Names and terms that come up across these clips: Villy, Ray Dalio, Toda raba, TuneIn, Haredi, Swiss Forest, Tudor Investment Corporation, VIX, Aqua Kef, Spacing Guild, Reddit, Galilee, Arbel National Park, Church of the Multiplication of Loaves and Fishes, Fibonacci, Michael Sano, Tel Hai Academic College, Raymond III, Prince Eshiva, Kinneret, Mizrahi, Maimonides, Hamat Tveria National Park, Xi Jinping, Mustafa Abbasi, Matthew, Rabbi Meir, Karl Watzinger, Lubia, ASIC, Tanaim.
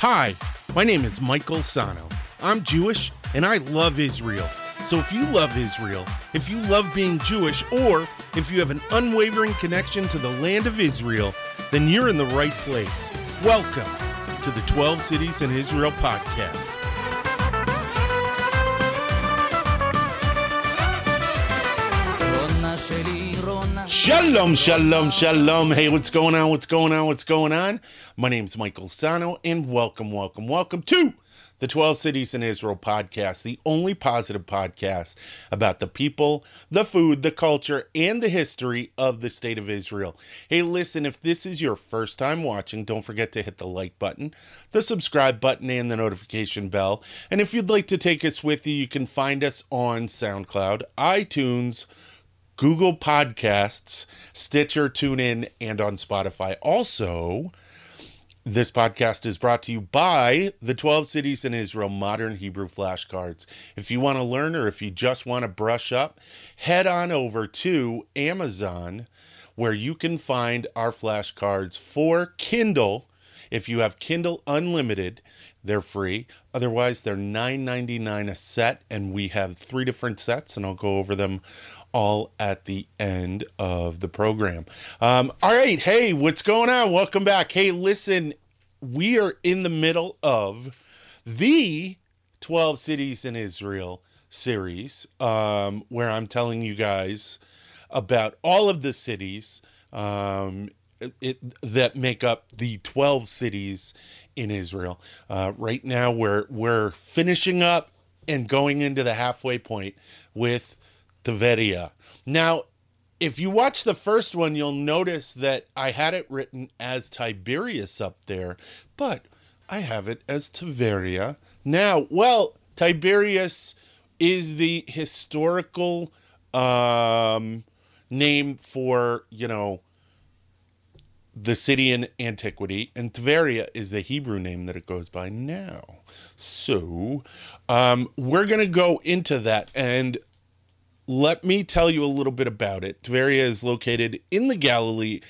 Hi, my name is Michael Sano. I'm Jewish and I love Israel. So if you love Israel, if you love being Jewish, or if you have an unwavering connection to the land of Israel, then you're in the right place. Welcome to the 12 Cities in Israel podcast. Shalom, shalom, shalom. Hey, what's going on? What's going on? What's going on? My name's Michael Sano, and welcome to the 12 Cities in Israel podcast, the only positive podcast about the people, the food, the culture, and the history of the state of Israel. Hey, listen, if this is your first time watching, don't forget to hit the like button, the subscribe button, and the notification bell. And if you'd like to take us with you, you can find us on SoundCloud, iTunes, Google Podcasts, Stitcher, TuneIn, and on Spotify. Also, this podcast is brought to you by the 12 Cities in Israel Modern Hebrew Flashcards. If you want to learn or if you just want to brush up, head on over to Amazon where you can find our flashcards for Kindle. If you have Kindle Unlimited, they're free. Otherwise, they're $9.99 a set, and we have three different sets, and I'll go over them all at the end of the program. All right. Hey, what's going on? Welcome back. Hey, listen, we are in the middle of the 12 Cities in Israel series, where I'm telling you guys about all of the cities that make up the 12 cities in Israel. Right now, we're finishing up and going into the halfway point with Tveria. Now, if you watch the first one, you'll notice that I had it written as Tiberius up there, but I have it as Tveria now. Well, Tiberius is the historical name for, you know, the city in antiquity, and Tveria is the Hebrew name that it goes by now. So we're going to go into that, and let me tell you a little bit about it. Tveria is located in the Galilee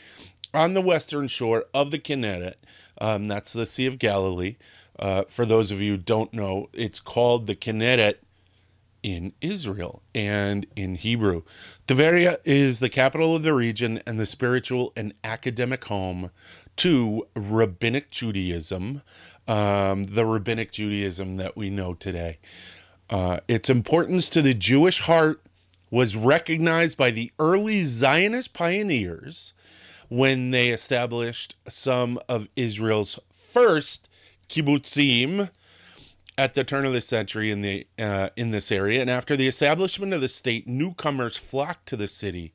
on the western shore of the Kinneret. That's the Sea of Galilee. For those of you who don't know, it's called the Kinneret in Israel and in Hebrew. Tveria is the capital of the region and the spiritual and academic home to Rabbinic Judaism, the Rabbinic Judaism that we know today. Its importance to the Jewish heart was recognized by the early Zionist pioneers when they established some of Israel's first kibbutzim at the turn of the century in this area. And after the establishment of the state, newcomers flocked to the city,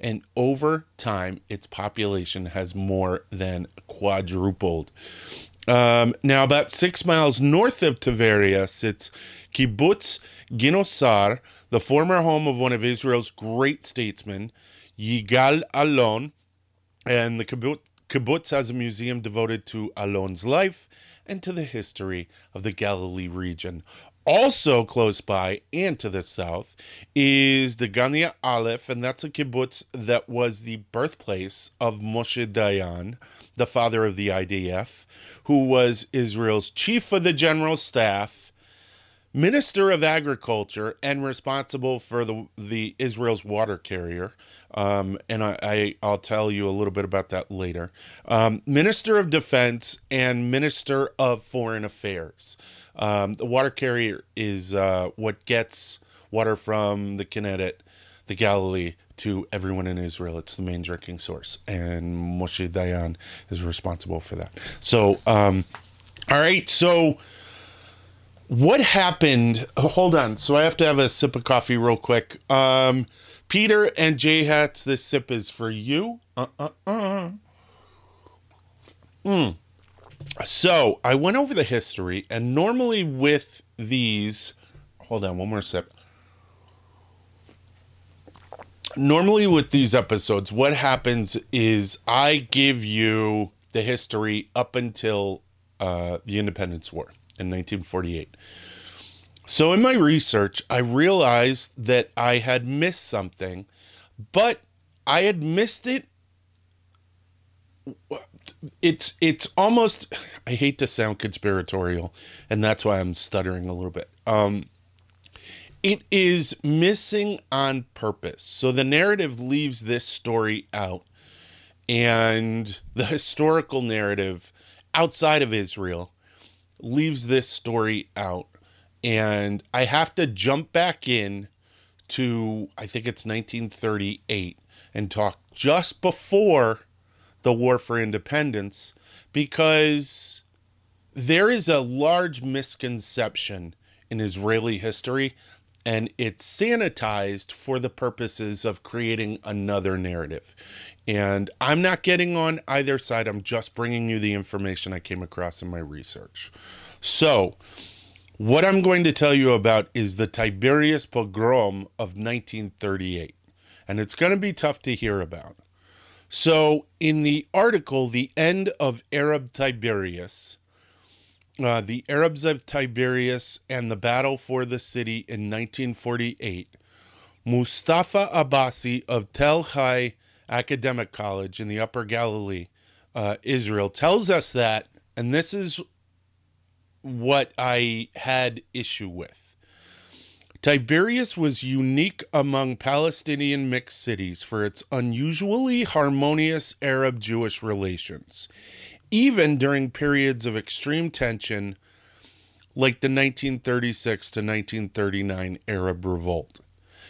and over time, its population has more than quadrupled. Now, about 6 miles north of Tveria sits Kibbutz Ginosar, the former home of one of Israel's great statesmen, Yigal Alon, and the kibbutz has a museum devoted to Alon's life and to the history of the Galilee region. Also close by and to the south is the Gania Aleph, and that's a kibbutz that was the birthplace of Moshe Dayan, the father of the IDF, who was Israel's chief of the general staff, Minister of Agriculture, and responsible for the Israel's water carrier. And I'll tell you a little bit about that later. Minister of Defense and Minister of Foreign Affairs. The water carrier is what gets water from the Kinneret, the Galilee, to everyone in Israel. It's the main drinking source. And Moshe Dayan is responsible for that. So, all right, so what happened? Hold on. So I have to have a sip of coffee real quick. Peter and J-Hats, this sip is for you. So I went over the history, and normally with these, hold on, one more sip. Normally with these episodes, what happens is I give you the history up until the Independence War in 1948. So in my research, I realized that I had missed something, but I had missed it it's almost, I hate to sound conspiratorial, and that's why I'm stuttering a little bit. It is missing on purpose. So the narrative leaves this story out, and the historical narrative outside of Israel leaves this story out. And I have to jump back in to, I think it's 1938, and talk just before the War for Independence, because there is a large misconception in Israeli history, and it's sanitized for the purposes of creating another narrative. And I'm not getting on either side. I'm just bringing you the information I came across in my research. So what I'm going to tell you about is the Tiberius pogrom of 1938. And it's going to be tough to hear about. So in the article, The End of Arab Tiberias, The Arabs of Tiberias and the Battle for the City in 1948, Mustafa Abbasi of Tel Hai Academic College in the Upper Galilee, Israel, tells us that, and this is what I had issue with. Tiberias was unique among Palestinian mixed cities for its unusually harmonious Arab-Jewish relations, even during periods of extreme tension like the 1936 to 1939 Arab Revolt.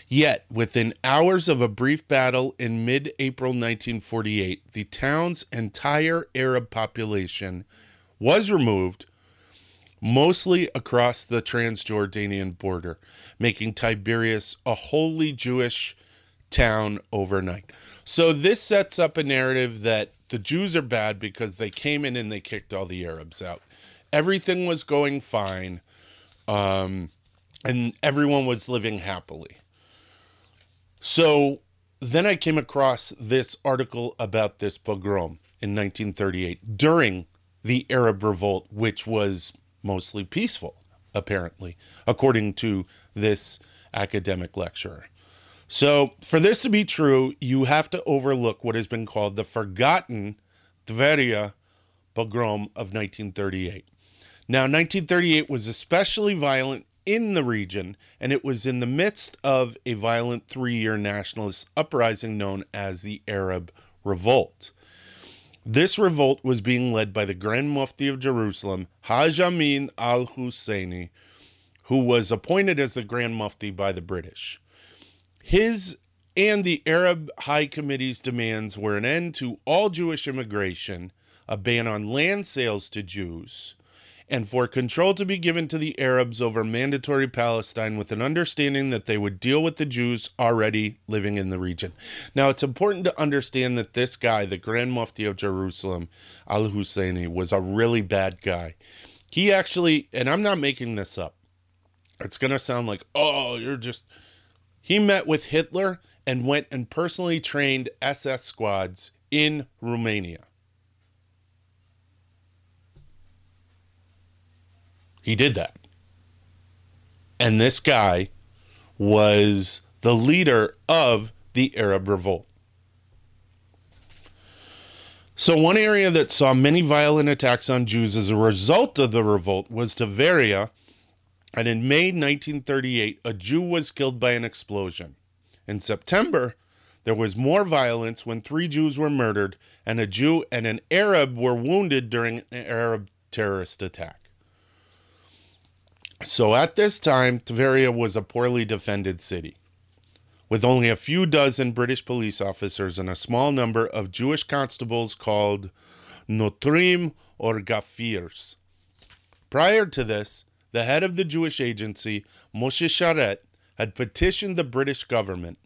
Yet, within hours of a brief battle in mid-April 1948, the town's entire Arab population was removed, mostly across the Transjordanian border, making Tiberias a wholly Jewish town overnight. So this sets up a narrative that the Jews are bad because they came in and they kicked all the Arabs out. Everything was going fine, and everyone was living happily. So then I came across this article about this pogrom in 1938 during the Arab Revolt, which was mostly peaceful, apparently, according to this academic lecturer. So for this to be true, you have to overlook what has been called the forgotten Tveria pogrom of 1938. Now, 1938 was especially violent in the region, and it was in the midst of a violent three-year nationalist uprising known as the Arab Revolt. This revolt was being led by the Grand Mufti of Jerusalem, Haj Amin al-Husseini, who was appointed as the Grand Mufti by the British. His and the Arab High Committee's demands were an end to all Jewish immigration, a ban on land sales to Jews, and for control to be given to the Arabs over mandatory Palestine, with an understanding that they would deal with the Jews already living in the region. Now, it's important to understand that this guy, the Grand Mufti of Jerusalem, al-Husseini, was a really bad guy. He actually, and I'm not making this up, it's going to sound like, oh, you're just... He met with Hitler and went and personally trained SS squads in Romania. He did that. And this guy was the leader of the Arab Revolt. So one area that saw many violent attacks on Jews as a result of the revolt was Tveria, and in May 1938, a Jew was killed by an explosion. In September, there was more violence when 3 Jews were murdered, and a Jew and an Arab were wounded during an Arab terrorist attack. So at this time, Tveria was a poorly defended city, with only a few dozen British police officers and a small number of Jewish constables called notrim or gafirs. Prior to this, the head of the Jewish agency, Moshe Sharett, had petitioned the British government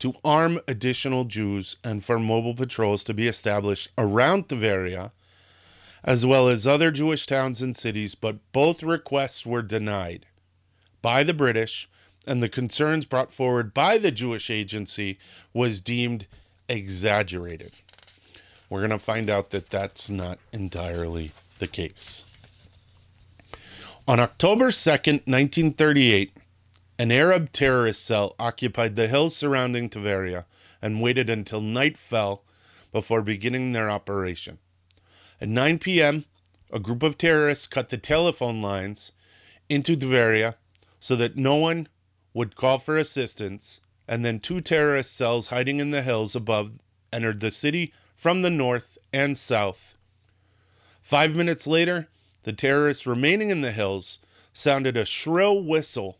to arm additional Jews and for mobile patrols to be established around Tveria, as well as other Jewish towns and cities, but both requests were denied by the British, and the concerns brought forward by the Jewish agency was deemed exaggerated. We're going to find out that that's not entirely the case. On October 2nd, 1938, an Arab terrorist cell occupied the hills surrounding Tveria and waited until night fell before beginning their operation. At 9 p.m., a group of terrorists cut the telephone lines into Tveria so that no one would call for assistance, and then two terrorist cells hiding in the hills above entered the city from the north and south. 5 minutes later, the terrorists remaining in the hills sounded a shrill whistle,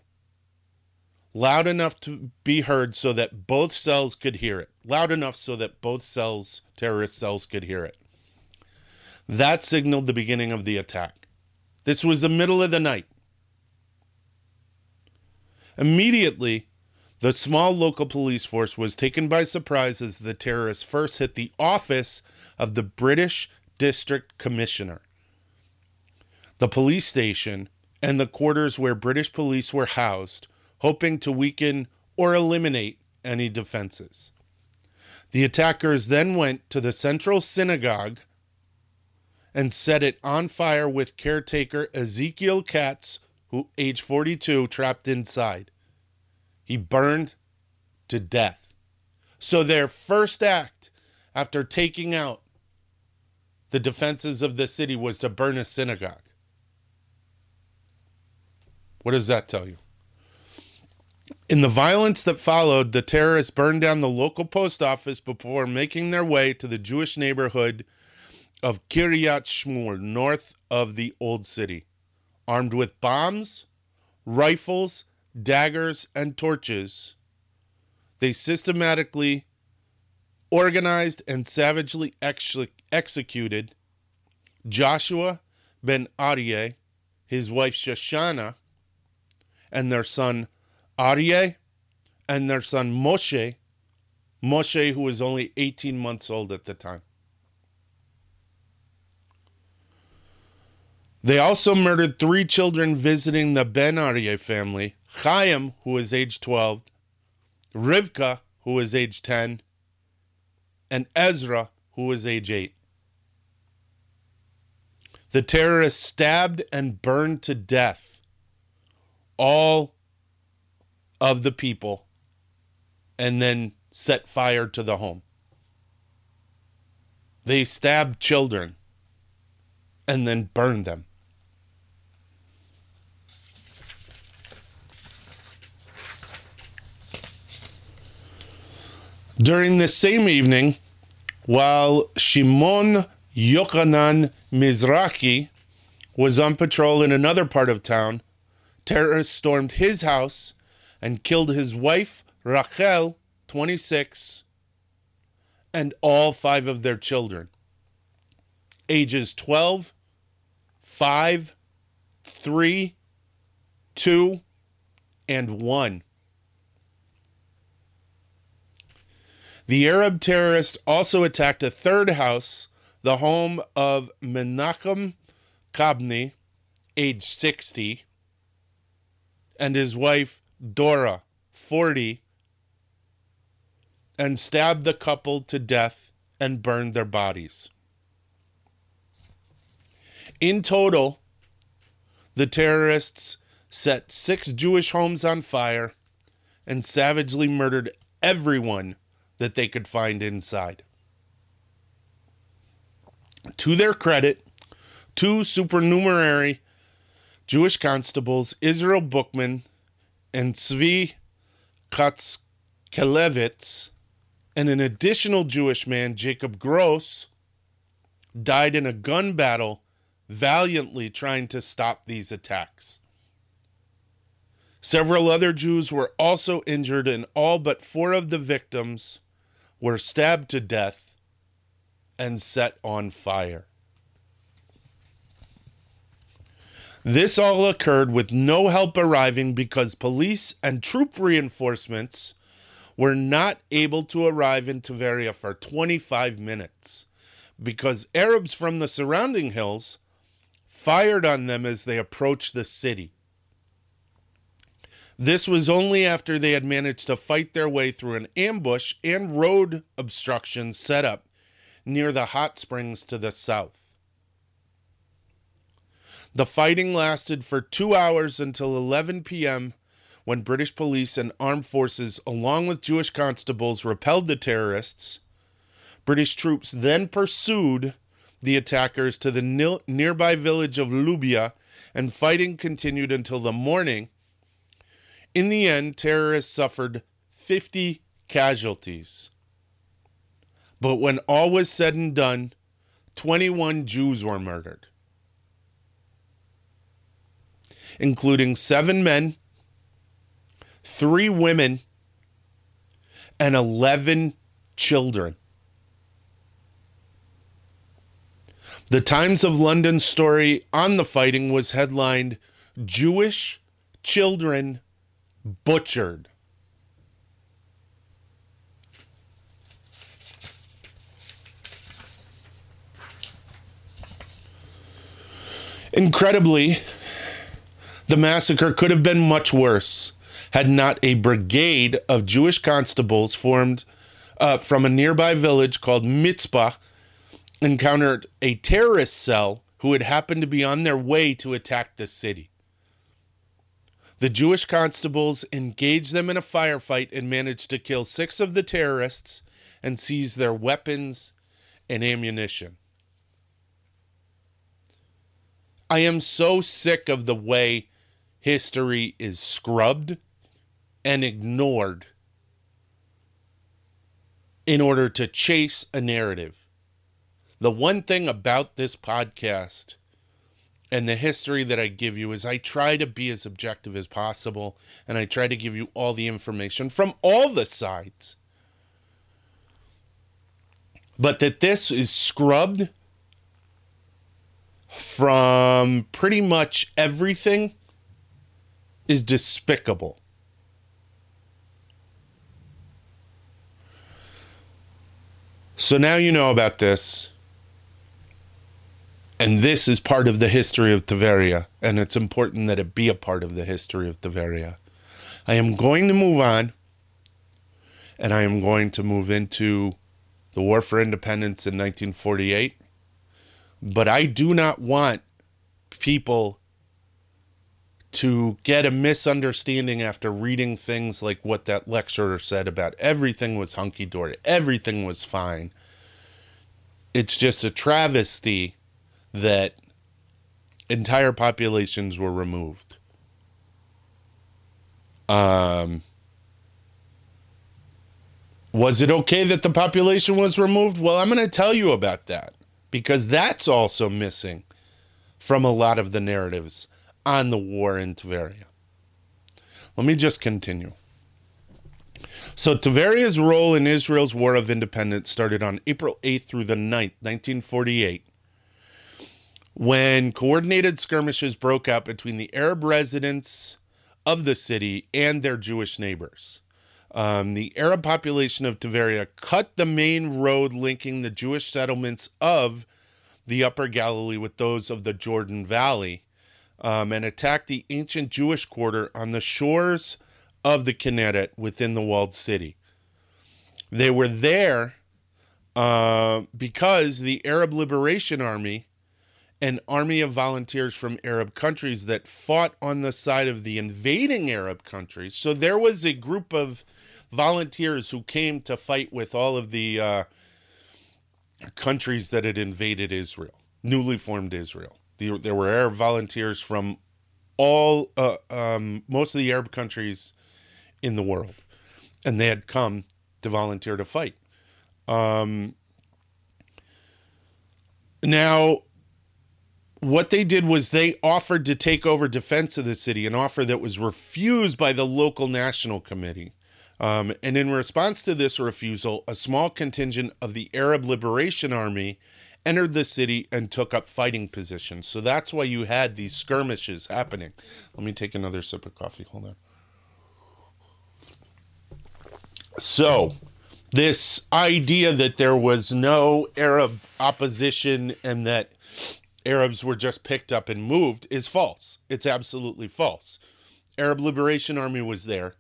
loud enough to be heard so that both cells could hear it. Loud enough so that both cells, terrorist cells, could hear it. That signaled the beginning of the attack. This was the middle of the night. Immediately, the small local police force was taken by surprise as the terrorists first hit the office of the British District Commissioner, the police station, and the quarters where British police were housed, hoping to weaken or eliminate any defenses. The attackers then went to the central synagogue and set it on fire with caretaker Ezekiel Katz, who, age 42, trapped inside. He burned to death. So their first act after taking out the defenses of the city was to burn a synagogue. What does that tell you? In the violence that followed, the terrorists burned down the local post office before making their way to the Jewish neighborhood of Kiryat Shmuel, north of the Old City. Armed with bombs, rifles, daggers, and torches, they systematically organized and savagely executed Joshua ben Aryeh, his wife Shoshana, and their son Arye, and their son Moshe, who was only 18 months old at the time. They also murdered three children visiting the Ben Aryeh family, Chaim, who was age 12, Rivka, who was age 10, and Ezra, who was age 8. The terrorists stabbed and burned to death all of the people and then set fire to the home. They stabbed children and then burned them. During the same evening, while Shimon Yochanan Mizraki was on patrol in another part of town, terrorists stormed his house and killed his wife, Rachel, 26, and all five of their children, ages 12, 5, 3, 2, and 1. The Arab terrorists also attacked a third house, the home of Menachem Kabni, age 60, and his wife Dora, 40, and stabbed the couple to death and burned their bodies. In total, the terrorists set 6 Jewish homes on fire and savagely murdered everyone that they could find inside. To their credit, 2 supernumerary Jewish constables, Israel Buchman and Zvi Kotzkelevitz, and an additional Jewish man, Jacob Gross, died in a gun battle valiantly trying to stop these attacks. Several other Jews were also injured, and all but 4 of the victims were stabbed to death and set on fire. This all occurred with no help arriving because police and troop reinforcements were not able to arrive in Tveria for 25 minutes because Arabs from the surrounding hills fired on them as they approached the city. This was only after they had managed to fight their way through an ambush and road obstruction set up near the hot springs to the south. The fighting lasted for 2 hours until 11 p.m. when British police and armed forces, along with Jewish constables, repelled the terrorists. British troops then pursued the attackers to the nearby village of Lubia, and fighting continued until the morning. In the end, terrorists suffered 50 casualties. But when all was said and done, 21 Jews were murdered, including 7 men, 3 women, and 11 children. The Times of London story on the fighting was headlined, "Jewish Children Butchered." Incredibly, the massacre could have been much worse had not a brigade of Jewish constables formed from a nearby village called Mitzpah encountered a terrorist cell who had happened to be on their way to attack the city. The Jewish constables engaged them in a firefight and managed to kill 6 of the terrorists and seize their weapons and ammunition. I am so sick of the way history is scrubbed and ignored in order to chase a narrative. The one thing about this podcast and the history that I give you is I try to be as objective as possible, and I try to give you all the information from all the sides. But that this is scrubbed from pretty much everything is despicable. So now you know about this, and this is part of the history of Tveria, and it's important that it be a part of the history of Tveria. I am going to move on, and I am going to move into the War for Independence in 1948, but I do not want people to get a misunderstanding after reading things like what that lecturer said about everything was hunky-dory, everything was fine. It's just a travesty that entire populations were removed. Was it okay that the population was removed? Well, I'm going to tell you about that, because that's also missing from a lot of the narratives on the war in Tveria. Let me just continue. So Tveria's role in Israel's War of Independence started on April 8th through the 9th, 1948, when coordinated skirmishes broke out between the Arab residents of the city and their Jewish neighbors. The Arab population of Tveria cut the main road linking the Jewish settlements of the Upper Galilee with those of the Jordan Valley, and attacked the ancient Jewish quarter on the shores of the Kinneret within the walled city. They were there because the Arab Liberation Army, an army of volunteers from Arab countries that fought on the side of the invading Arab countries. So there was a group of volunteers who came to fight with all of the countries that had invaded Israel, newly formed Israel. There were Arab volunteers from all, most of the Arab countries in the world, and they had come to volunteer to fight. Now, what they did was they offered to take over defense of the city, an offer that was refused by the local National Committee. And in response to this refusal, a small contingent of the Arab Liberation Army entered the city and took up fighting positions. So that's why you had these skirmishes happening. Let me take another sip of coffee. Hold on. So this idea that there was no Arab opposition and that Arabs were just picked up and moved is false. It's absolutely false. Arab Liberation Army was there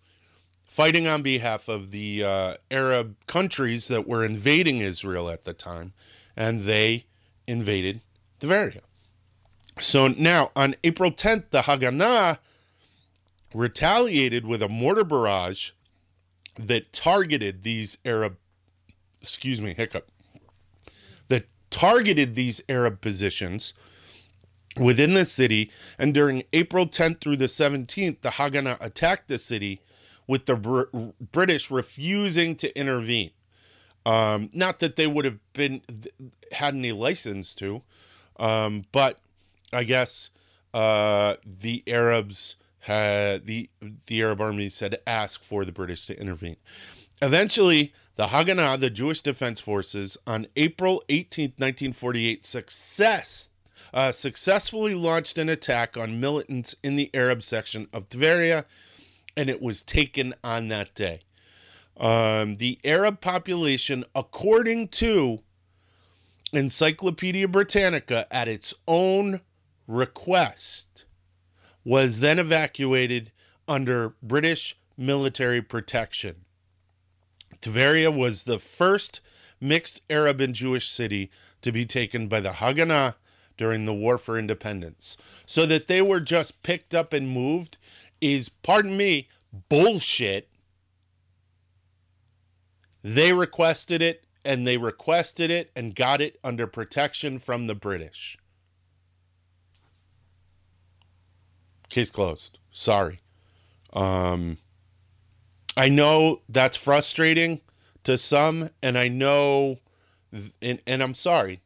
fighting on behalf of the Arab countries that were invading Israel at the time, and they invaded Tveria. So now, on April 10th, the Haganah retaliated with a mortar barrage that targeted these Arab, targeted these Arab positions within the city, and during April 10th through the 17th, the Haganah attacked the city, with the British refusing to intervene. Not that they would have had any license to, but I guess the Arabs had, the Arab armies had asked for the British to intervene. Eventually, the Haganah, the Jewish Defense Forces, on April 18th, 1948, successfully launched an attack on militants in the Arab section of Tveria, and it was taken on that day. The Arab population, according to Encyclopedia Britannica, at its own request, was then evacuated under British military protection. Tveria was the first mixed Arab and Jewish city to be taken by the Haganah during the War for Independence. So that they were just picked up and moved is, pardon me, bullshit. They requested it, and they requested it and got it under protection from the British. Case closed. Sorry. I know that's frustrating to some, and I know, and I'm sorry,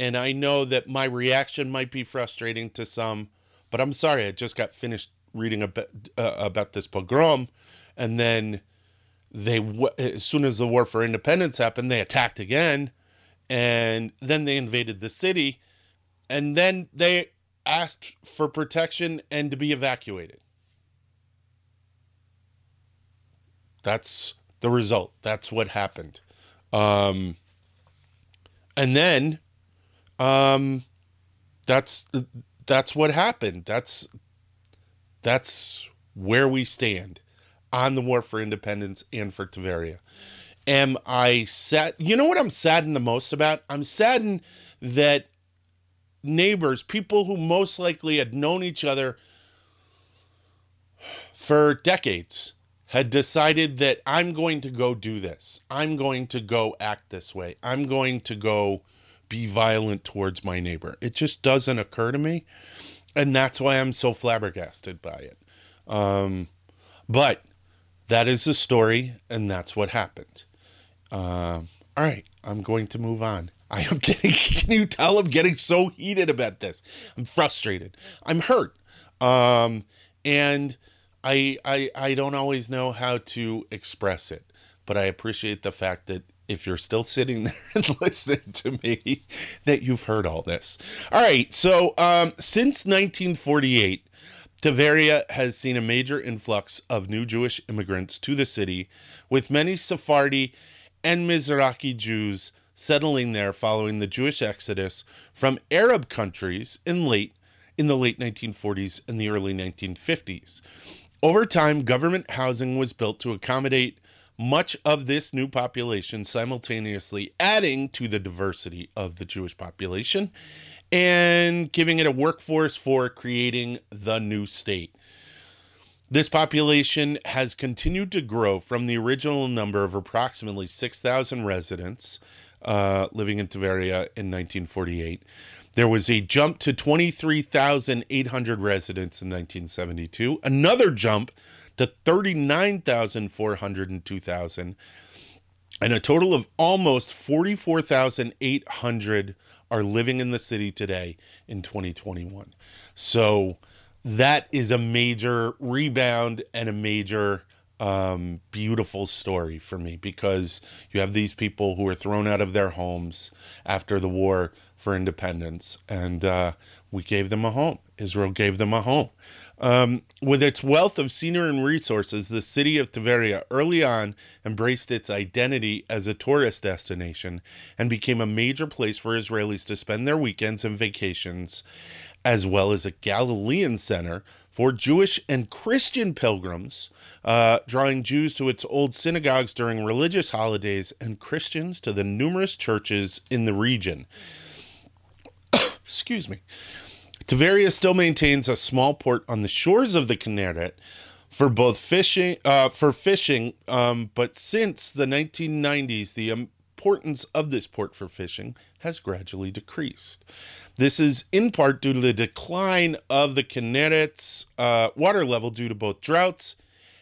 and I know that my reaction might be frustrating to some, but I'm sorry, I just got finished reading about this pogrom, and then as soon as the War for Independence happened, they attacked again, and then they invaded the city, and then they asked for protection and to be evacuated. That's the result. That's what happened. And then that's what happened. That's where we stand on the War for Independence and for Tveria. Am I sad? You know what I'm saddened the most about? I'm saddened that neighbors, people who most likely had known each other for decades, had decided that I'm going to go do this. I'm going to go act this way. I'm going to go be violent towards my neighbor. It just doesn't occur to me. And that's why I'm so flabbergasted by it. But that is the story, and that's what happened. All right, I'm going to move on. Can you tell I'm getting so heated about this? I'm frustrated. I'm hurt. And I don't always know how to express it. But I appreciate the fact that if you're still sitting there and listening to me, that you've heard all this. All right, so since 1948, Tveria has seen a major influx of new Jewish immigrants to the city, with many Sephardi and Mizrahi Jews settling there following the Jewish exodus from Arab countries in the late 1940s and the early 1950s. Over time, government housing was built to accommodate much of this new population, simultaneously adding to the diversity of the Jewish population and giving it a workforce for creating the new state. This population has continued to grow from the original number of approximately 6,000 residents living in Tveria in 1948. There was a jump to 23,800 residents in 1972, another jump to 39,400 in 2000, and a total of almost 44,800 are living in the city today in 2021. So that is a major rebound and a major beautiful story for me, because you have these people who are thrown out of their homes after the War for Independence, and we gave them a home. Israel gave them a home. With its wealth of scenery and resources, the city of Tveria early on embraced its identity as a tourist destination and became a major place for Israelis to spend their weekends and vacations, as well as a Galilean center for Jewish and Christian pilgrims, drawing Jews to its old synagogues during religious holidays and Christians to the numerous churches in the region. Excuse me. Tveria still maintains a small port on the shores of the Kinneret for both fishing, but since the 1990s, the importance of this port for fishing has gradually decreased. This is in part due to the decline of the Kinneret's water level due to both droughts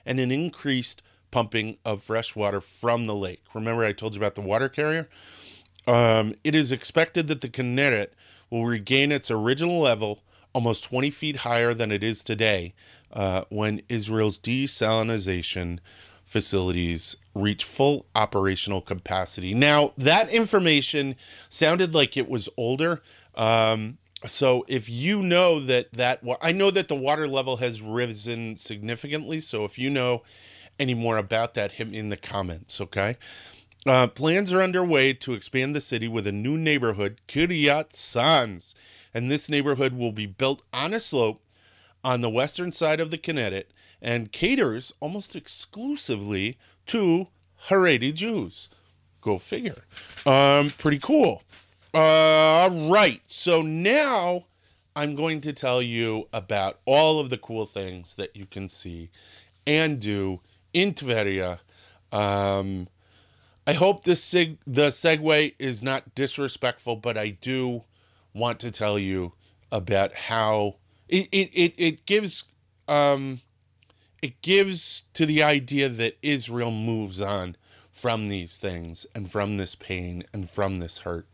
and an increased pumping of fresh water from the lake. Remember I told you about the water carrier? It is expected that the Kinneret will regain its original level almost 20 feet higher than it is today when Israel's desalinization facilities reach full operational capacity. Now, that information sounded like it was older. So if you know that I know that the water level has risen significantly. So if you know any more about that, hit me in the comments, okay? Plans are underway to expand the city with a new neighborhood, Kiryat Sans. And this neighborhood will be built on a slope on the western side of the Kinneret and caters almost exclusively to Haredi Jews. Go figure. Pretty cool. All right. So now I'm going to tell you about all of the cool things that you can see and do in Tveria. I hope this the segue is not disrespectful, but I do want to tell you about how it gives to the idea that Israel moves on from these things and from this pain and from this hurt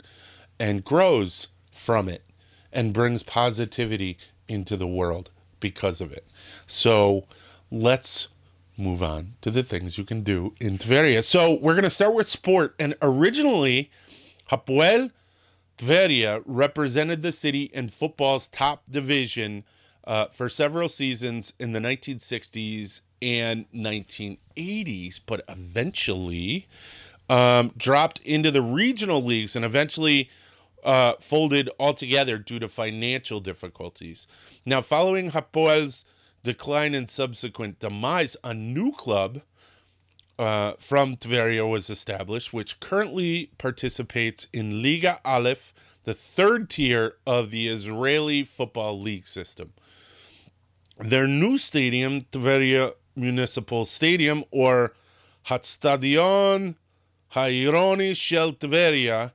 and grows from it and brings positivity into the world because of it. So let's move on to the things you can do in Tveria. So we're going to start with sport. And originally, Hapoel Tveria represented the city in football's top division for several seasons in the 1960s and 1980s, but eventually dropped into the regional leagues and eventually folded altogether due to financial difficulties. Now, following Hapoel's decline and subsequent demise, a new club from Tveria was established, which currently participates in Liga Aleph, the third tier of the Israeli football league system. Their new stadium, Tveria Municipal Stadium, or Hatstadion Haironi Shel Tveria,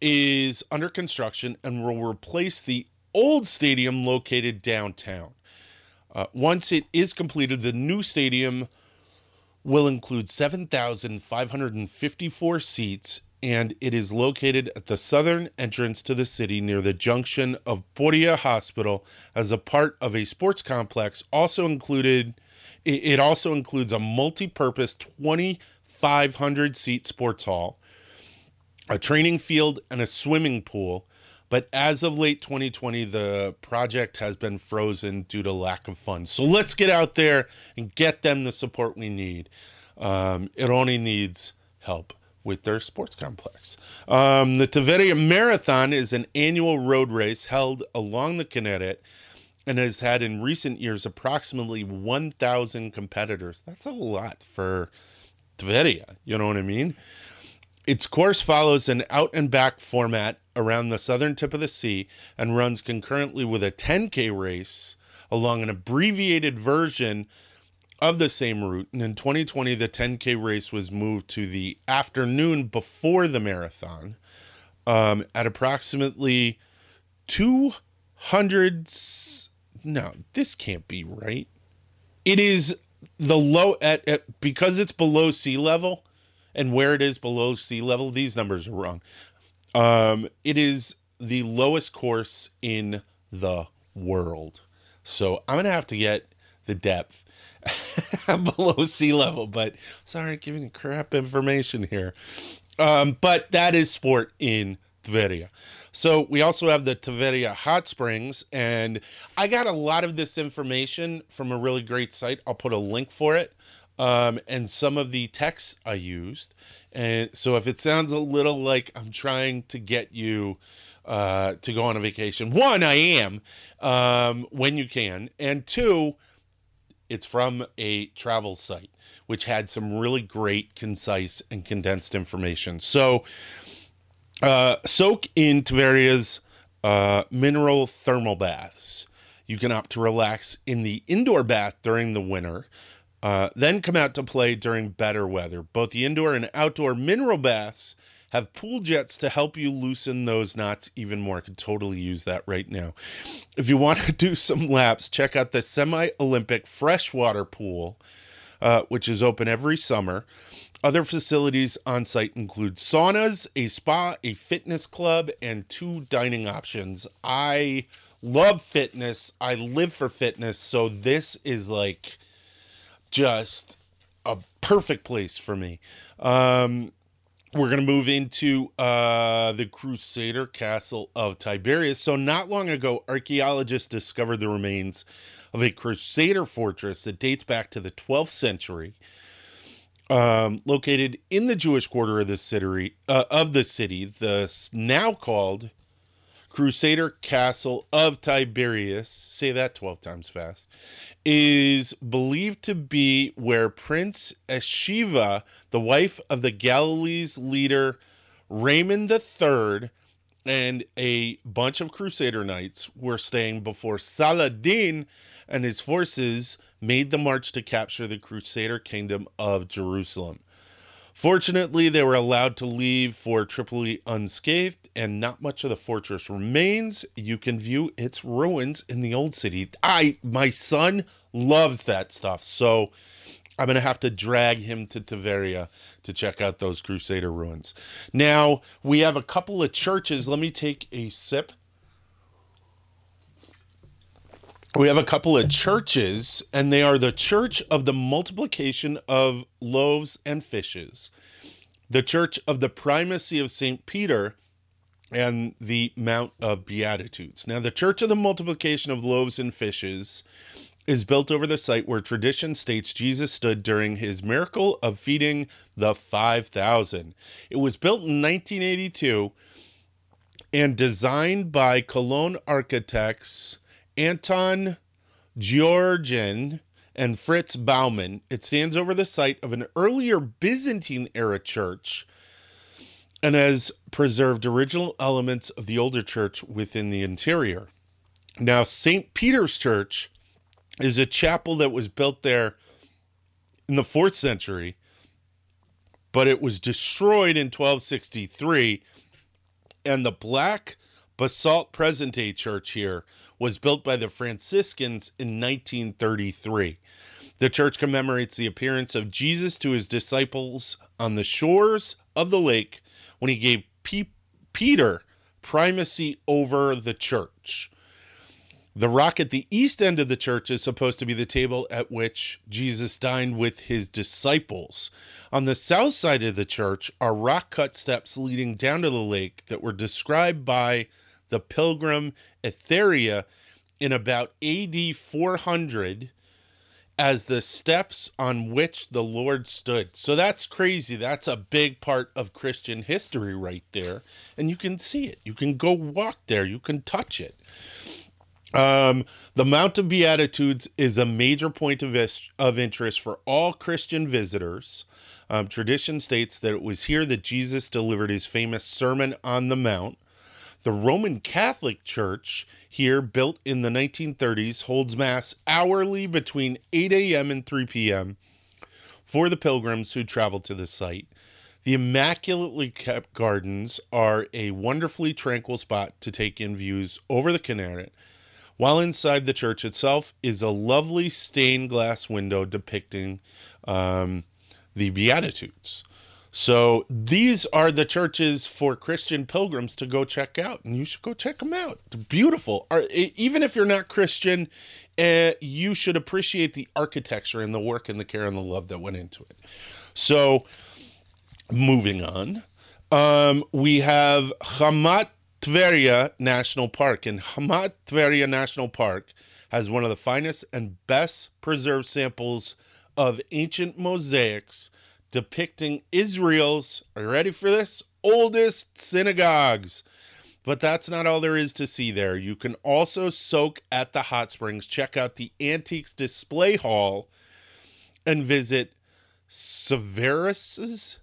is under construction and will replace the old stadium located downtown. Once it is completed, the new stadium will include 7,554 seats, and it is located at the southern entrance to the city near the junction of Boria Hospital as a part of a sports complex. It also includes a multi-purpose 2,500-seat sports hall, a training field, and a swimming pool. But as of late 2020, the project has been frozen due to lack of funds. So let's get out there and get them the support we need. It only needs help with their sports complex. The Tveria Marathon is an annual road race held along the Kinneret and has had in recent years approximately 1,000 competitors. That's a lot for Tveria, you know what I mean? Its course follows an out-and-back format around the southern tip of the sea and runs concurrently with a 10K race along an abbreviated version of the same route. And in 2020, the 10K race was moved to the afternoon before the marathon at approximately 200... No, this can't be right. It is the low... because it's below sea level... And where it is below sea level, these numbers are wrong. It is the lowest course in the world. So I'm going to have to get the depth below sea level. But sorry, giving crap information here. But that is sport in Tveria. So we also have the Tveria Hot Springs. And I got a lot of this information from a really great site. I'll put a link for it. And some of the texts I used. And so if it sounds a little like I'm trying to get you to go on a vacation, one, I am, when you can. And two, it's from a travel site, which had some really great, concise, and condensed information. So soak in Tveria's mineral thermal baths. You can opt to relax in the indoor bath during the winter, then come out to play during better weather. Both the indoor and outdoor mineral baths have pool jets to help you loosen those knots even more. I could totally use that right now. If you want to do some laps, check out the semi-Olympic freshwater pool, which is open every summer. Other facilities on site include saunas, a spa, a fitness club, and 2 dining options. I love fitness. I live for fitness. So this is like just a perfect place for me. We're going to move into the Crusader Castle of Tiberias. So not long ago, archaeologists discovered the remains of a Crusader fortress that dates back to the 12th century. Located in the Jewish quarter of the city, the now called Crusader Castle of Tiberias, say that 12 times fast, is believed to be where Prince Eshiva, the wife of the Galilee's leader Raymond III, and a bunch of Crusader knights were staying before Saladin and his forces made the march to capture the Crusader Kingdom of Jerusalem. Fortunately, they were allowed to leave for Tripoli unscathed, and not much of the fortress remains. You can view its ruins in the old city. My son loves that stuff, so I'm going to have to drag him to Tveria to check out those Crusader ruins. Now, we have a couple of churches. Let me take a sip. We have a couple of churches, and they are the Church of the Multiplication of Loaves and Fishes, the Church of the Primacy of St. Peter, and the Mount of Beatitudes. Now, the Church of the Multiplication of Loaves and Fishes is built over the site where tradition states Jesus stood during his miracle of feeding the 5,000. It was built in 1982 and designed by Cologne architects Anton Georgen and Fritz Baumann. It stands over the site of an earlier Byzantine-era church and has preserved original elements of the older church within the interior. Now, St. Peter's Church is a chapel that was built there in the 4th century, but it was destroyed in 1263, and the black basalt present-day church here was built by the Franciscans in 1933. The church commemorates the appearance of Jesus to his disciples on the shores of the lake when he gave Peter primacy over the church. The rock at the east end of the church is supposed to be the table at which Jesus dined with his disciples. On the south side of the church are rock-cut steps leading down to the lake that were described by the pilgrim Tveria in about AD 400 as the steps on which the Lord stood. So that's crazy. That's a big part of Christian history right there. And you can see it. You can go walk there. You can touch it. The Mount of Beatitudes is a major point of interest for all Christian visitors. Tradition states that it was here that Jesus delivered his famous Sermon on the Mount. The Roman Catholic Church here, built in the 1930s, holds Mass hourly between 8 a.m. and 3 p.m. for the pilgrims who travel to the site. The immaculately kept gardens are a wonderfully tranquil spot to take in views over the Kinneret, while inside the church itself is a lovely stained glass window depicting the Beatitudes. So these are the churches for Christian pilgrims to go check out, and you should go check them out. It's beautiful. Even if you're not Christian, you should appreciate the architecture and the work and the care and the love that went into it. So moving on, we have Hamat Tveria National Park, and Hamat Tveria National Park has one of the finest and best preserved samples of ancient mosaics depicting Israel's, are you ready for this, oldest synagogues. But that's not all there is to see there. You can also soak at the hot springs, check out the Antiques Display Hall, and visit Severus's,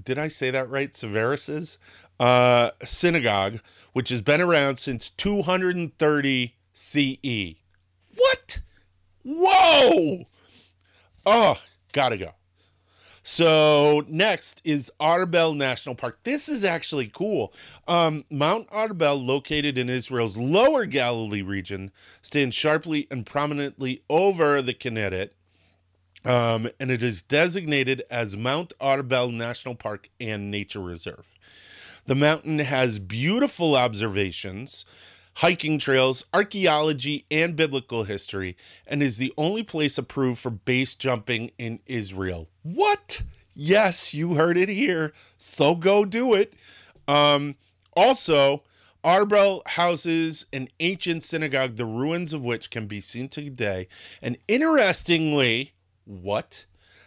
did I say that right? Severus's synagogue, which has been around since 230 CE. What? Whoa! Oh, gotta go. So next is Arbel National Park. This is actually cool. Mount Arbel, located in Israel's lower Galilee region, stands sharply and prominently over the Kinneret, and it is designated as Mount Arbel National Park and Nature Reserve. The mountain has beautiful observations, hiking trails, archaeology, and biblical history, and is the only place approved for base jumping in Israel. What? Yes, you heard it here. So go do it. Also, Arbel houses an ancient synagogue, the ruins of which can be seen today. And interestingly, what?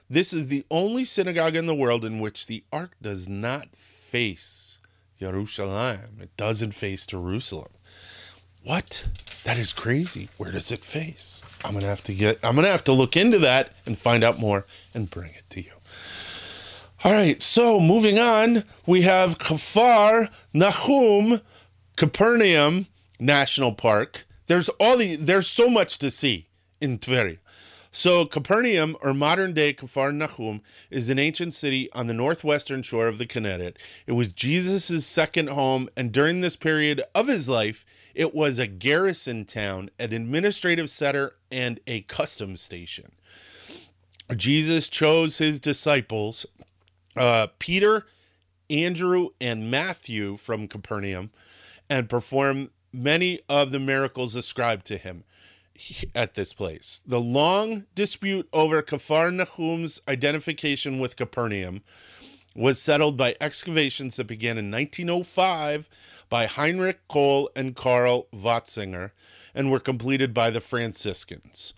This is the only synagogue in the world in which the ark does not face Yerushalayim. It doesn't face Jerusalem. What? That is crazy. Where does it face? I'm gonna have to look into that and find out more and bring it to you. All right, so moving on, we have Kfar Nahum, Capernaum National Park. There's so much to see in Tveria. So Capernaum, or modern-day Kfar Nahum, is an ancient city on the northwestern shore of the Kinneret. It was Jesus' second home, and during this period of his life, it was a garrison town, an administrative center, and a customs station. Jesus chose his disciples, Peter, Andrew, and Matthew from Capernaum, and performed many of the miracles ascribed to him at this place. The long dispute over Kfar Nahum's identification with Capernaum was settled by excavations that began in 1905 by Heinrich Kohl and Karl Watzinger and were completed by the Franciscans.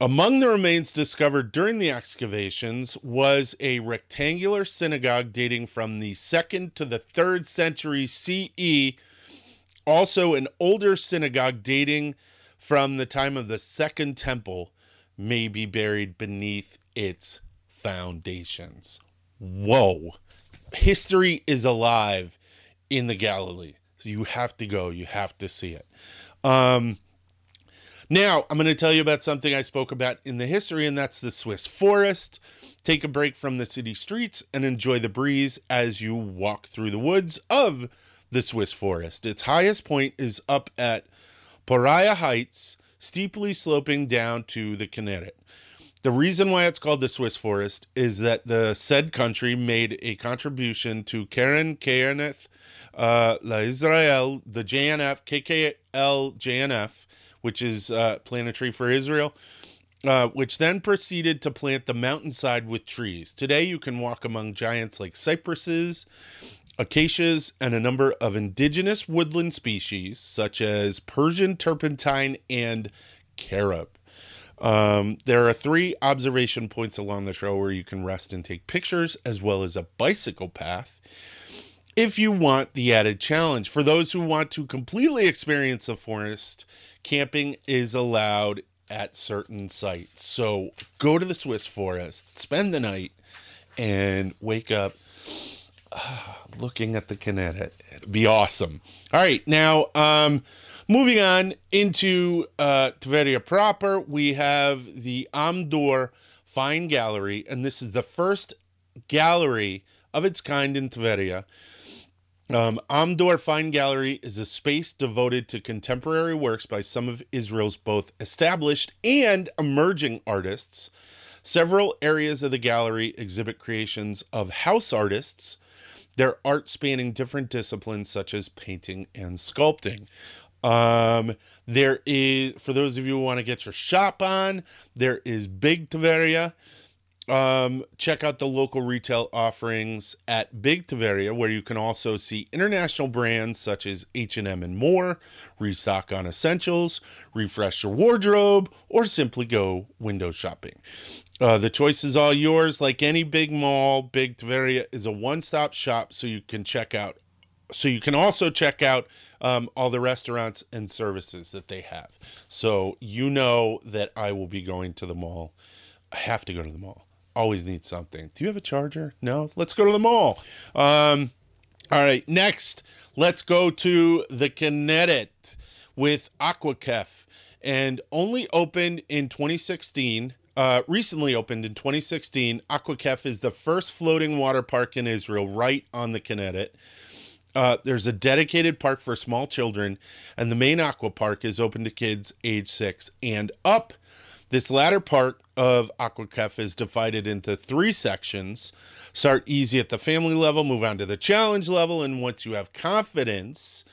Among the remains discovered during the excavations was a rectangular synagogue dating from the 2nd to the 3rd century CE, also an older synagogue dating from the time of the Second Temple may be buried beneath its foundations. Whoa. History is alive in the Galilee. So you have to go. You have to see it. Now, I'm going to tell you about something I spoke about in the history, and that's the Swiss Forest. Take a break from the city streets and enjoy the breeze as you walk through the woods of the Swiss Forest. Its highest point is up at Pariah Heights, steeply sloping down to the Kinneret. The reason why it's called the Swiss Forest is that the said country made a contribution to Keren Kerneth La Israel, the JNF, KKL JNF, which is Planetary for Israel, which then proceeded to plant the mountainside with trees. Today you can walk among giants like cypresses, acacias, and a number of indigenous woodland species, such as Persian turpentine and carob. There are 3 observation points along the trail where you can rest and take pictures, as well as a bicycle path, if you want the added challenge. For those who want to completely experience the forest, camping is allowed at certain sites. So go to the Swiss Forest, spend the night, and wake up looking at the Kinneret. It'd be awesome. All right, now moving on into Tveria proper, we have the Amdur Fine Gallery, and this is the first gallery of its kind in Tveria. Amdur Fine Gallery is a space devoted to contemporary works by some of Israel's both established and emerging artists. Several areas of the gallery exhibit creations of house artists, their art spanning different disciplines such as painting and sculpting. There is, for those of you who want to get your shop on, there is Big Tveria. Check out the local retail offerings at Big Tveria, where you can also see international brands such as H&M and more, restock on essentials, refresh your wardrobe, or simply go window shopping. The choice is all yours. Like any big mall, Big Tveria is a one-stop shop, so you can also check out all the restaurants and services that they have. So you know that I will be going to the mall. I have to go to the mall. Always need something. Do you have a charger? No? Let's go to the mall. All right, next, let's go to the Kinneret with Aqua Kef, and only opened in 2016. Recently opened in 2016, Aqua Kef is the first floating water park in Israel, right on the Kinneret. There's a dedicated park for small children, and the main aqua park is open to kids age 6 and up. This latter part of Aqua Kef is divided into 3 sections. Start easy at the family level, move on to the challenge level, and once you have confidence,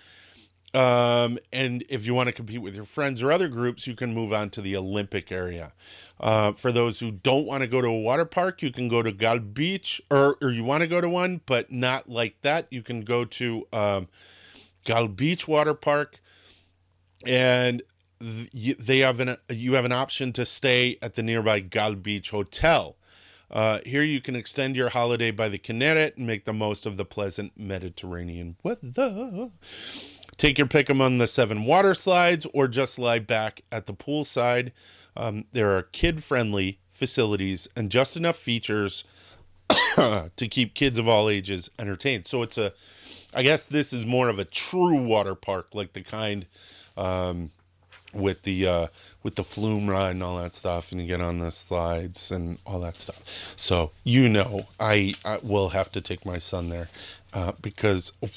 and if you want to compete with your friends or other groups, you can move on to the Olympic area. For those who don't want to go to a water park, you can go to Gal Beach, or you want to go to one, but not like that. You can go to Gal Beach Water Park, and you have an option to stay at the nearby Gal Beach Hotel. Here you can extend your holiday by the Kinneret and make the most of the pleasant Mediterranean weather. Take your pick among the 7 water slides or just lie back at the poolside. There are kid-friendly facilities and just enough features to keep kids of all ages entertained. So it's a, I guess this is more of a true water park, like the kind with the flume ride and all that stuff, and you get on the slides and all that stuff. So, you know, I will have to take my son there because... Oh,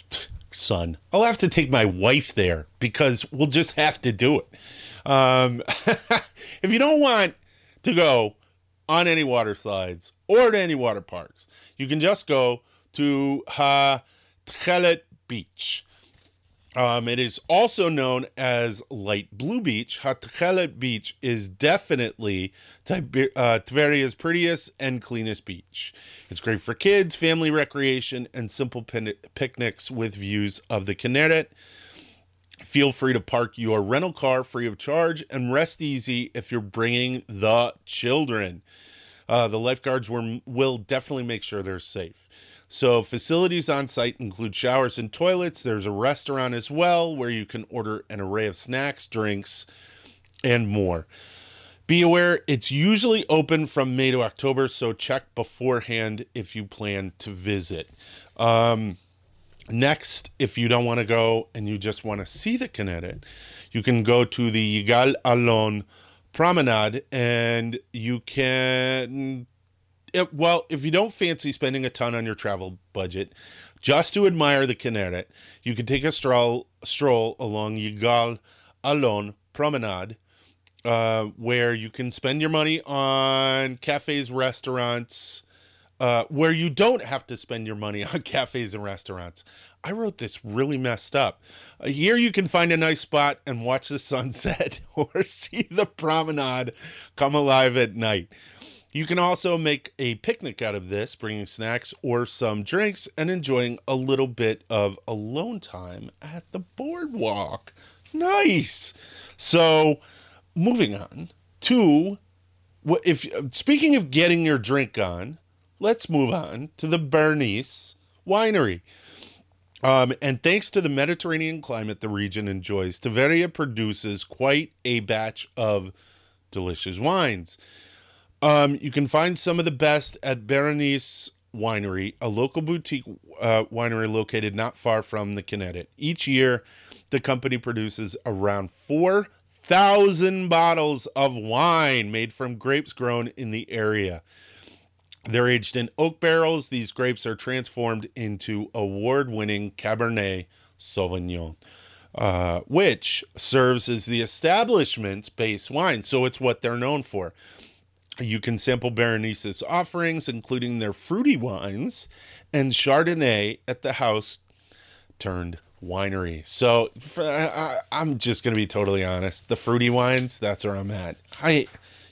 I'll have to take my wife there because we'll just have to do it. If you don't want to go on any water slides or to any water parks, you can just go to Tchelet Beach. It is also known as Light Blue Beach. Tchelet Beach is definitely Tveria's prettiest and cleanest beach. It's great for kids, family recreation, and simple picnics with views of the Kinneret. Feel free to park your rental car free of charge and rest easy if you're bringing the children. The lifeguards will definitely make sure they're safe. So facilities on site include showers and toilets. There's a restaurant as well where you can order an array of snacks, drinks, and more. Be aware, it's usually open from May to October, so check beforehand if you plan to visit. Next, if you don't want to go and you just want to see the Kinneret, you can go to the Yigal Alon Promenade, and you can... Well, if you don't fancy spending a ton on your travel budget, just to admire the Kinneret, you can take a stroll along Yigal Alon Promenade, where you can spend your money on cafes, restaurants, where you don't have to spend your money on cafes and restaurants. I wrote this really messed up. Here you can find a nice spot and watch the sunset or see the promenade come alive at night. You can also make a picnic out of this, bringing snacks or some drinks and enjoying a little bit of alone time at the boardwalk. Nice. So, moving on to speaking of getting your drink on, let's move on to the Bernice Winery. And thanks to the Mediterranean climate the region enjoys, Tveria produces quite a batch of delicious wines. You can find some of the best at Bernice Winery, a local boutique winery located not far from the Kinneret. Each year, the company produces around 4,000 bottles of wine made from grapes grown in the area. They're aged in oak barrels. These grapes are transformed into award-winning Cabernet Sauvignon, which serves as the establishment's base wine. So it's what they're known for. You can sample Berenice's offerings, including their fruity wines and Chardonnay, at the house-turned-winery. So, I'm just going to be totally honest. The fruity wines, that's where I'm at.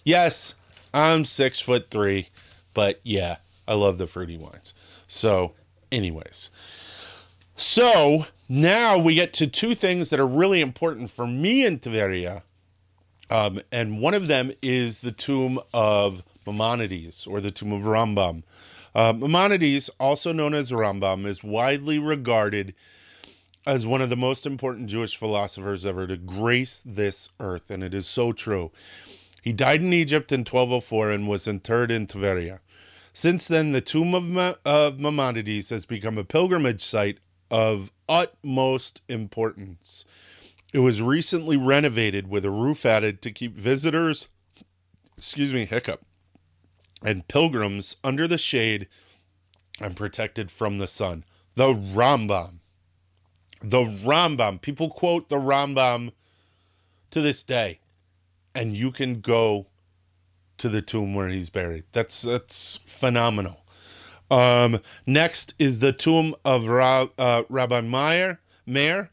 Yes, I'm 6'3", but yeah, I love the fruity wines. So, anyways. So, now we get to 2 things that are really important for me in Tveria. And one of them is the tomb of Maimonides, or the tomb of Rambam. Maimonides, also known as Rambam, is widely regarded as one of the most important Jewish philosophers ever to grace this earth, and it is so true. He died in Egypt in 1204 and was interred in Tveria. Since then, the tomb of Maimonides has become a pilgrimage site of utmost importance. It was recently renovated with a roof added to keep visitors and pilgrims under the shade and protected from the sun. The Rambam. The Rambam. People quote the Rambam to this day. And you can go to the tomb where he's buried. That's phenomenal. Next is the tomb of Rabbi Meir.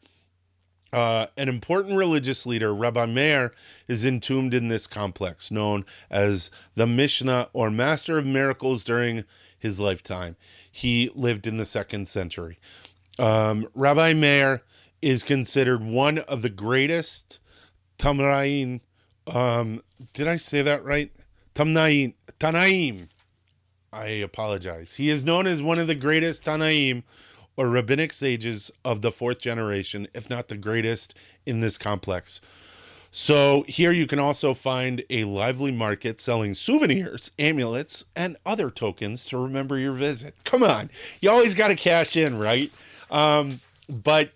An important religious leader, Rabbi Meir, is entombed in this complex, known as the Mishnah, or Master of Miracles, during his lifetime. He lived in the 2nd century. Rabbi Meir is considered one of the greatest Tamraim. Did I say that right? Tanaim. I apologize. He is known as one of the greatest Tanaim, or rabbinic sages, of the 4th generation, if not the greatest in this complex. So here you can also find a lively market selling souvenirs, amulets, and other tokens to remember your visit. Come on. You always got to cash in, right? But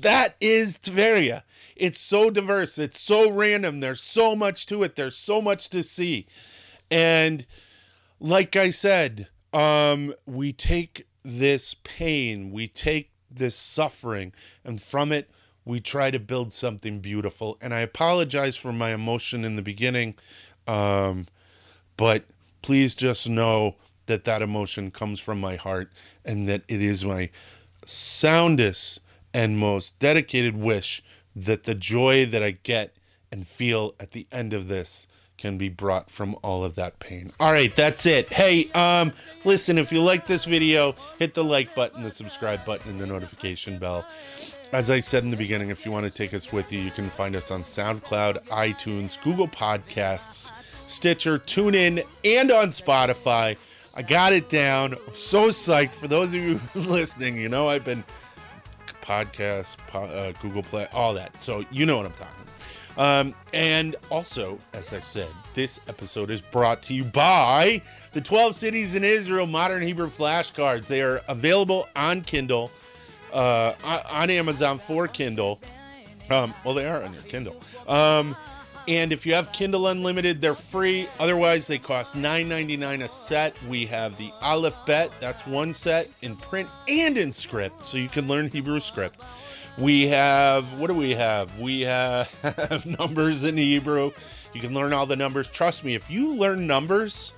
that is Tveria. It's so diverse. It's so random. There's so much to it. There's so much to see. And like I said, we take this pain, we take this suffering, and from it, we try to build something beautiful. And I apologize for my emotion in the beginning, but please just know that that emotion comes from my heart, and that it is my soundest and most dedicated wish that the joy that I get and feel at the end of this can be brought from all of that pain. All right, that's it. Hey, listen, if you like this video, hit the like button, the subscribe button, and the notification bell. As I said in the beginning, if you want to take us with you, you can find us on SoundCloud, iTunes, Google Podcasts, Stitcher, TuneIn, and on Spotify. I got it down. I'm so psyched. For those of you listening, you know I've been podcasts, Google Play, all that. So you know what I'm talking about. And also, as I said, this episode is brought to you by the 12 Cities in Israel Modern Hebrew Flashcards. They are available on Kindle, on Amazon for Kindle. Well, they are on your Kindle. And if you have Kindle Unlimited, they're free. Otherwise, they cost $9.99 a set. We have the Aleph Bet. That's one set in print and in script, so you can learn Hebrew script. We have, what do we have? We have numbers in Hebrew. You can learn all the numbers. Trust me, if you learn numbers,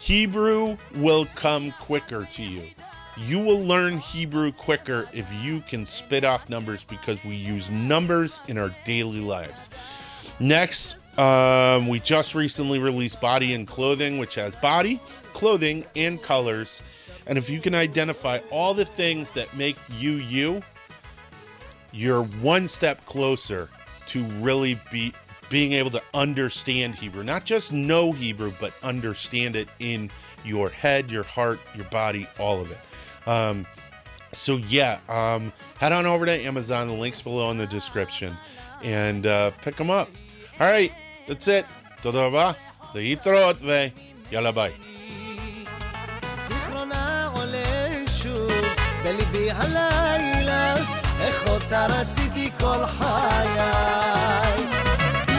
Hebrew will come quicker to you. You will learn Hebrew quicker if you can spit off numbers, because we use numbers in our daily lives. Next, we just recently released Body and Clothing, which has body, clothing, and colors. And if you can identify all the things that make you, you, you're one step closer to really being able to understand Hebrew. Not just know Hebrew, but understand it in your head, your heart, your body, all of it. So head on over to Amazon. The link's below in the description. And pick them up. All right, that's it. Toda raba, leitraot ve yalla bye. איך אותה רציתי כל חיי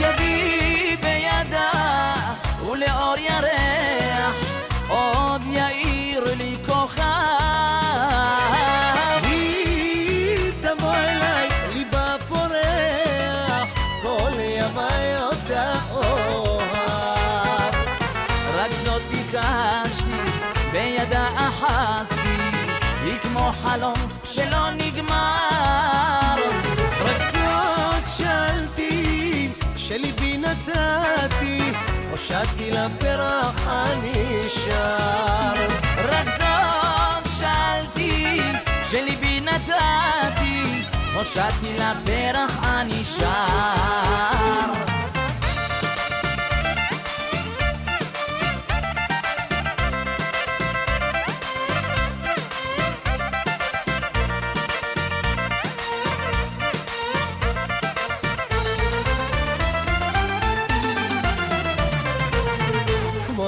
ידי בידה ולאור ירח עוד יאיר לי כוכב היא תבוא אליי ליבה פורח כל ימי אותה אוהב רק זאת ביקשתי בידה אחזתי היא כמו חלום שלא נגמר רצות שאלתי שליבי נתתי הושעתי לפרח הנשאר רצות שאלתי שליבי נתתי הושעתי לפרח הנשאר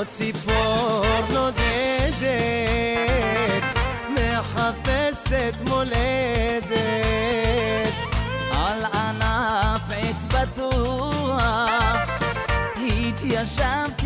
ציפור נודדת מחפשת מולדת על ענף עץ בטוח ישבת